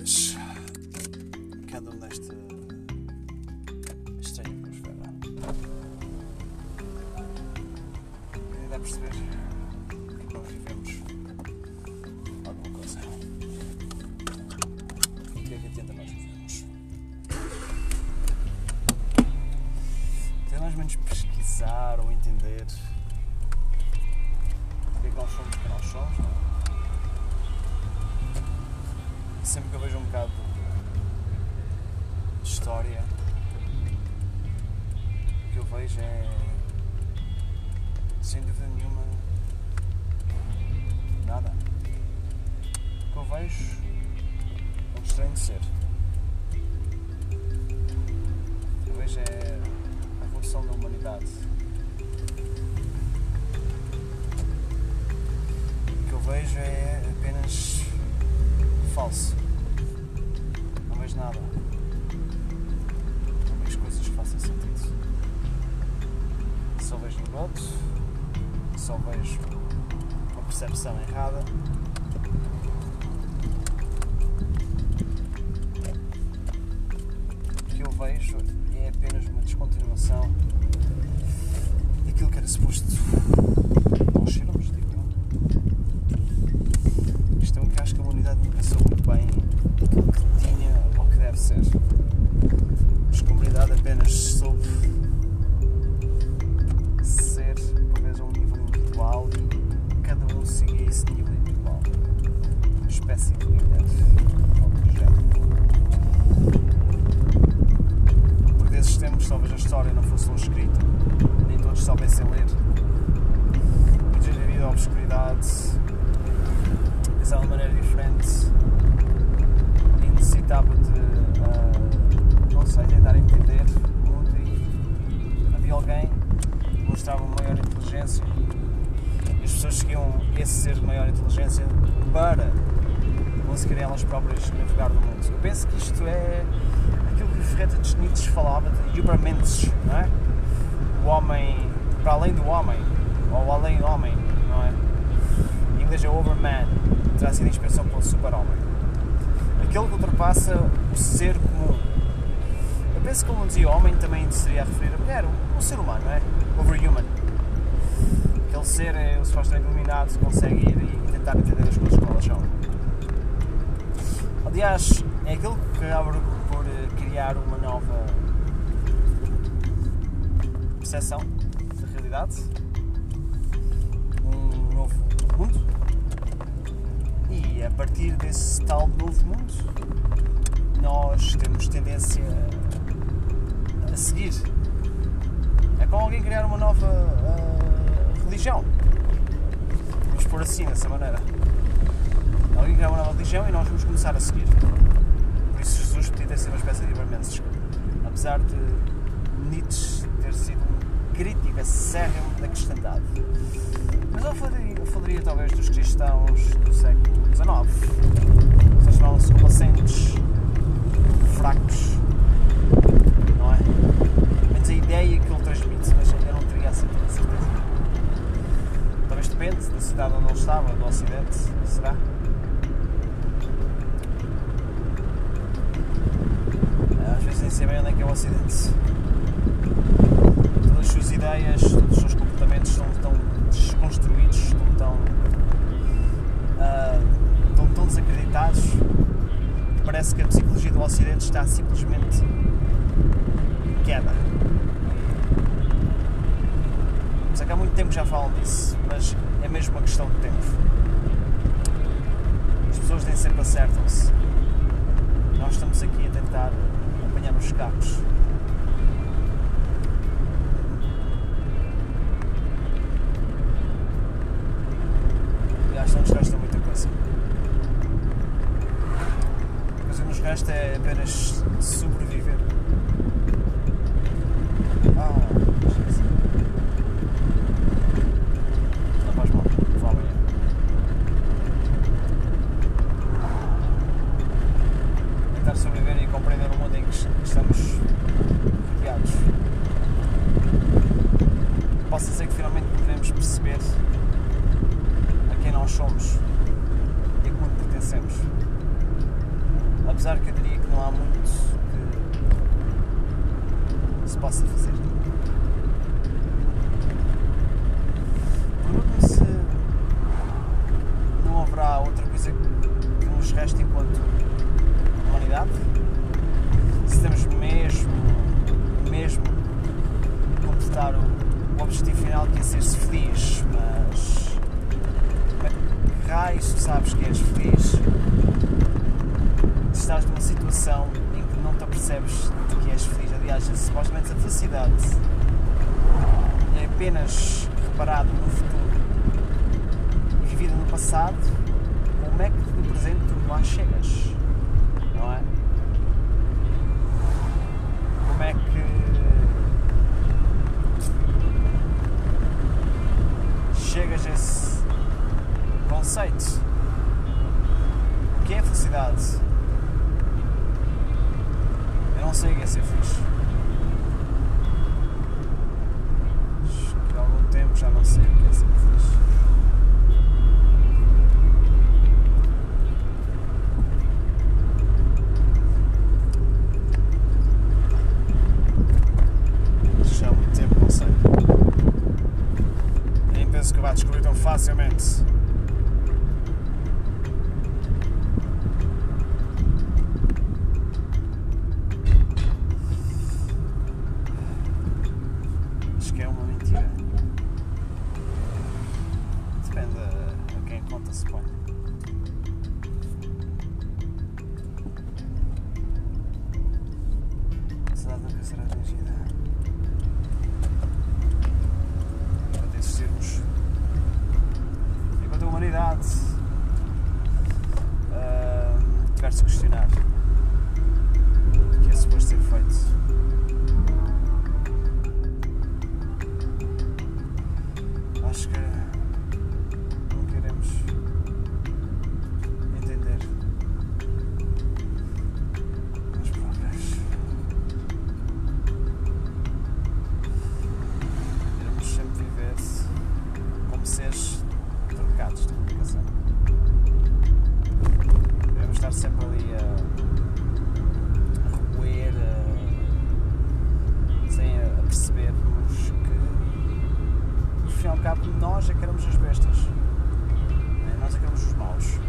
pessoas que andam nesta estranha atmosfera. E dá a perceber que nós vivemos alguma coisa. O que é que atenta nós vivemos? Até mais ou menos pesquisar ou entender o que é que nós somos, o que nós somos, não é? Sempre que eu vejo um bocado de história, o que eu vejo é, sem dúvida nenhuma, nada. O que eu vejo é um estranho ser. O que eu vejo é a evolução da humanidade. O que eu vejo é apenas falso. Não vejo nada. Não vejo coisas que façam sentido. Só vejo engodos. Só vejo uma percepção errada. O que eu vejo é apenas uma descontinuação daquilo que era suposto. Nietzsche falava de Übermensch, não é? O homem, para além do homem, ou além do homem, não é? Em inglês é Overman, terá sido inspiração pelo super-homem. Aquele que ultrapassa o ser comum. Eu penso que, como dizia homem, também seria a referir a mulher, o ser humano, não é? Overhuman. Aquele ser é o supostamente iluminado, consegue ir e tentar entender as coisas como elas são. Aliás, é aquele que abre criar uma nova percepção da realidade, um novo mundo, e a partir desse tal novo mundo nós temos tendência a seguir. É como alguém criar uma nova religião, vamos pôr assim, dessa maneira. Alguém criar uma nova religião e nós vamos começar a seguir. Por isso Jesus podia ter sido uma espécie de Ibrahim, apesar de Nietzsche ter sido um crítico acérrimo da cristandade. Mas eu falaria talvez dos cristãos do século XIX, que transformavam-se complacentes, fracos, não é? Mas a ideia que ele transmite, mas eu não teria a certeza. Talvez depende da cidade onde ele estava, do Ocidente, será? Sei bem onde é que é o Ocidente. Todas as suas ideias, todos os seus comportamentos estão tão desconstruídos, estão tão desacreditados. Parece que a psicologia do Ocidente está simplesmente em queda. Mas é que há muito tempo já falam disso, mas é mesmo uma questão de tempo. As pessoas nem sempre acertam-se. Nós estamos aqui a tentar apanhar os carros. Aliás, não nos resta muita coisa. A coisa que nos resta é apenas sobreviver. apesar que eu diria que não há muito que se possa fazer. Pergunto-me se não haverá outra coisa que nos reste enquanto humanidade, se temos mesmo completar o objetivo final, que é ser-se feliz, mas que raio sabes que és feliz se estás numa situação em que não te apercebes de que és feliz? Aliás, supostamente a felicidade é apenas reparado no futuro e vivido no passado. Como é que no presente tu lá chegas? Não é? Como é que chegas a esse conceito? O que é felicidade? Eu não sei o que é ser feliz. Acho que há algum tempo já não sei o que é ser feliz. Facilmente. Acho que é uma mentira. Depende a quem conta, se põe. A cidade nunca será atingida. Enquanto existirmos, a humanidade tiver-se a questionar o que é suposto ser feito. Acho que não queremos entender nós próprios. Queremos sempre viver como seres trocados de comunicação. Devemos estar sempre ali a roer, sem a percebermos que, no fim e ao cabo, nós é que éramos as bestas, nós é que éramos os maus,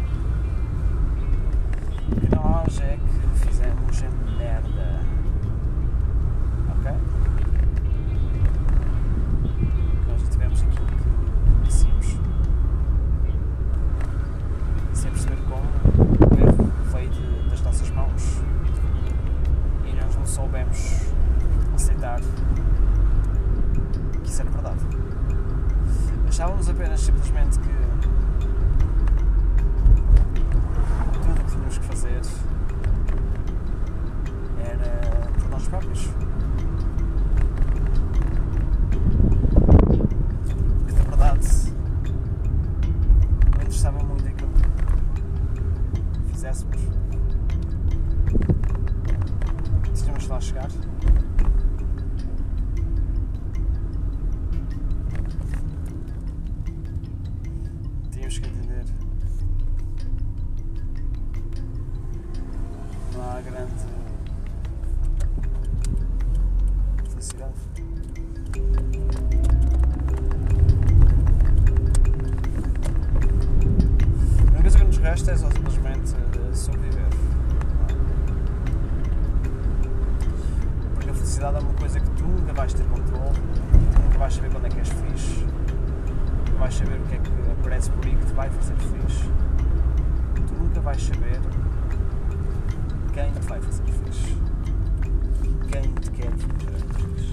que nós é que fizemos a merda. Ok? Nós já tivemos aquilo que dissemos, sem perceber como o erro veio das nossas mãos e nós não soubemos aceitar que isso era verdade. Achávamos apenas simplesmente que tudo o que tínhamos que fazer era por nós próprios. Mas na verdade não interessava muito aquilo fizéssemos. Decidimos lá chegar. Tínhamos que entender. Não há grande felicidade. A única coisa que nos resta é só simplesmente sobreviver. Porque a felicidade é uma coisa que tu nunca vais ter controle, tu nunca vais saber quando é que és feliz, nunca vais saber o que é que aparece por aí que te vai fazer feliz, tu nunca vais saber quem te vai fazer feliz, quem te quer fazer feliz.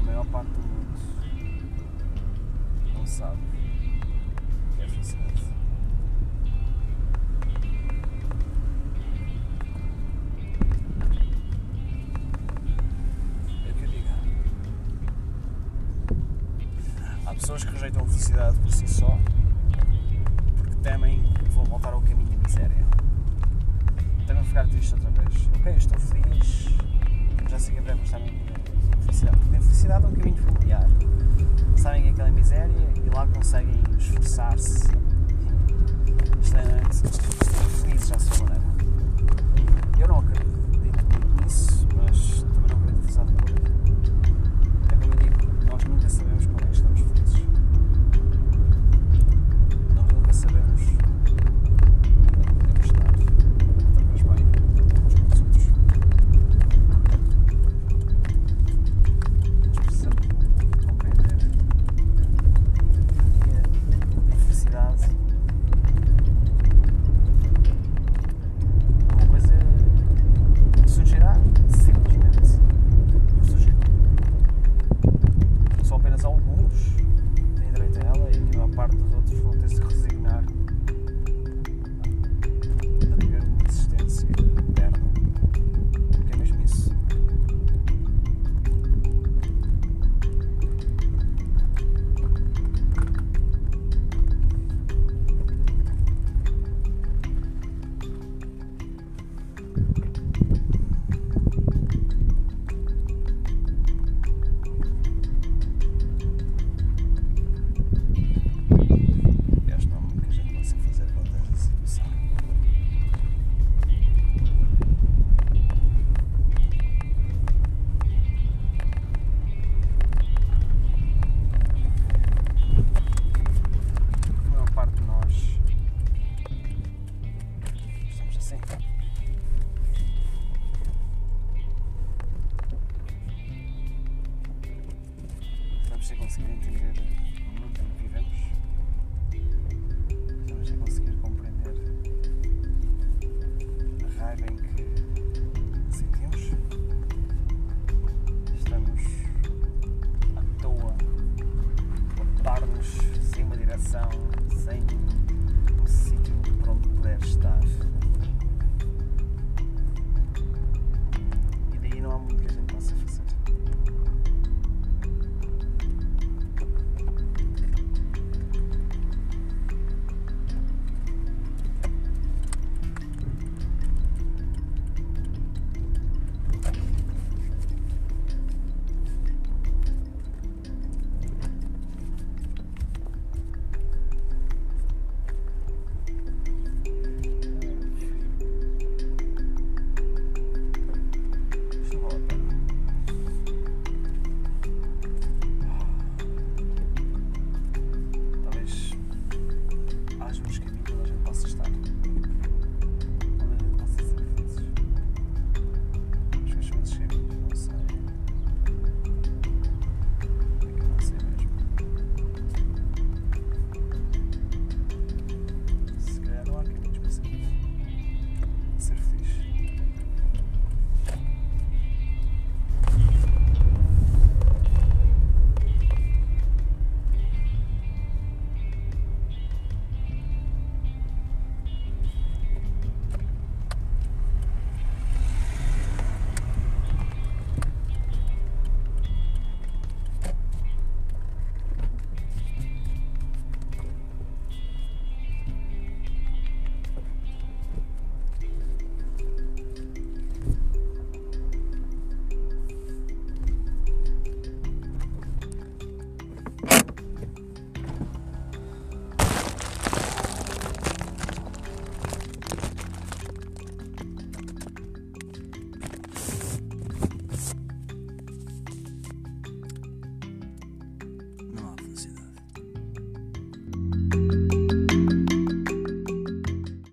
A maior parte do mundo não sabe o que é felicidade. Pessoas que rejeitam a felicidade por si só porque temem que vão voltar ao caminho da miséria, temem ficar triste outra vez. Ok, estou feliz, já sei que breve vou estar na felicidade, porque a felicidade é um caminho familiar. Sabem aquela miséria e lá conseguem esforçar-se,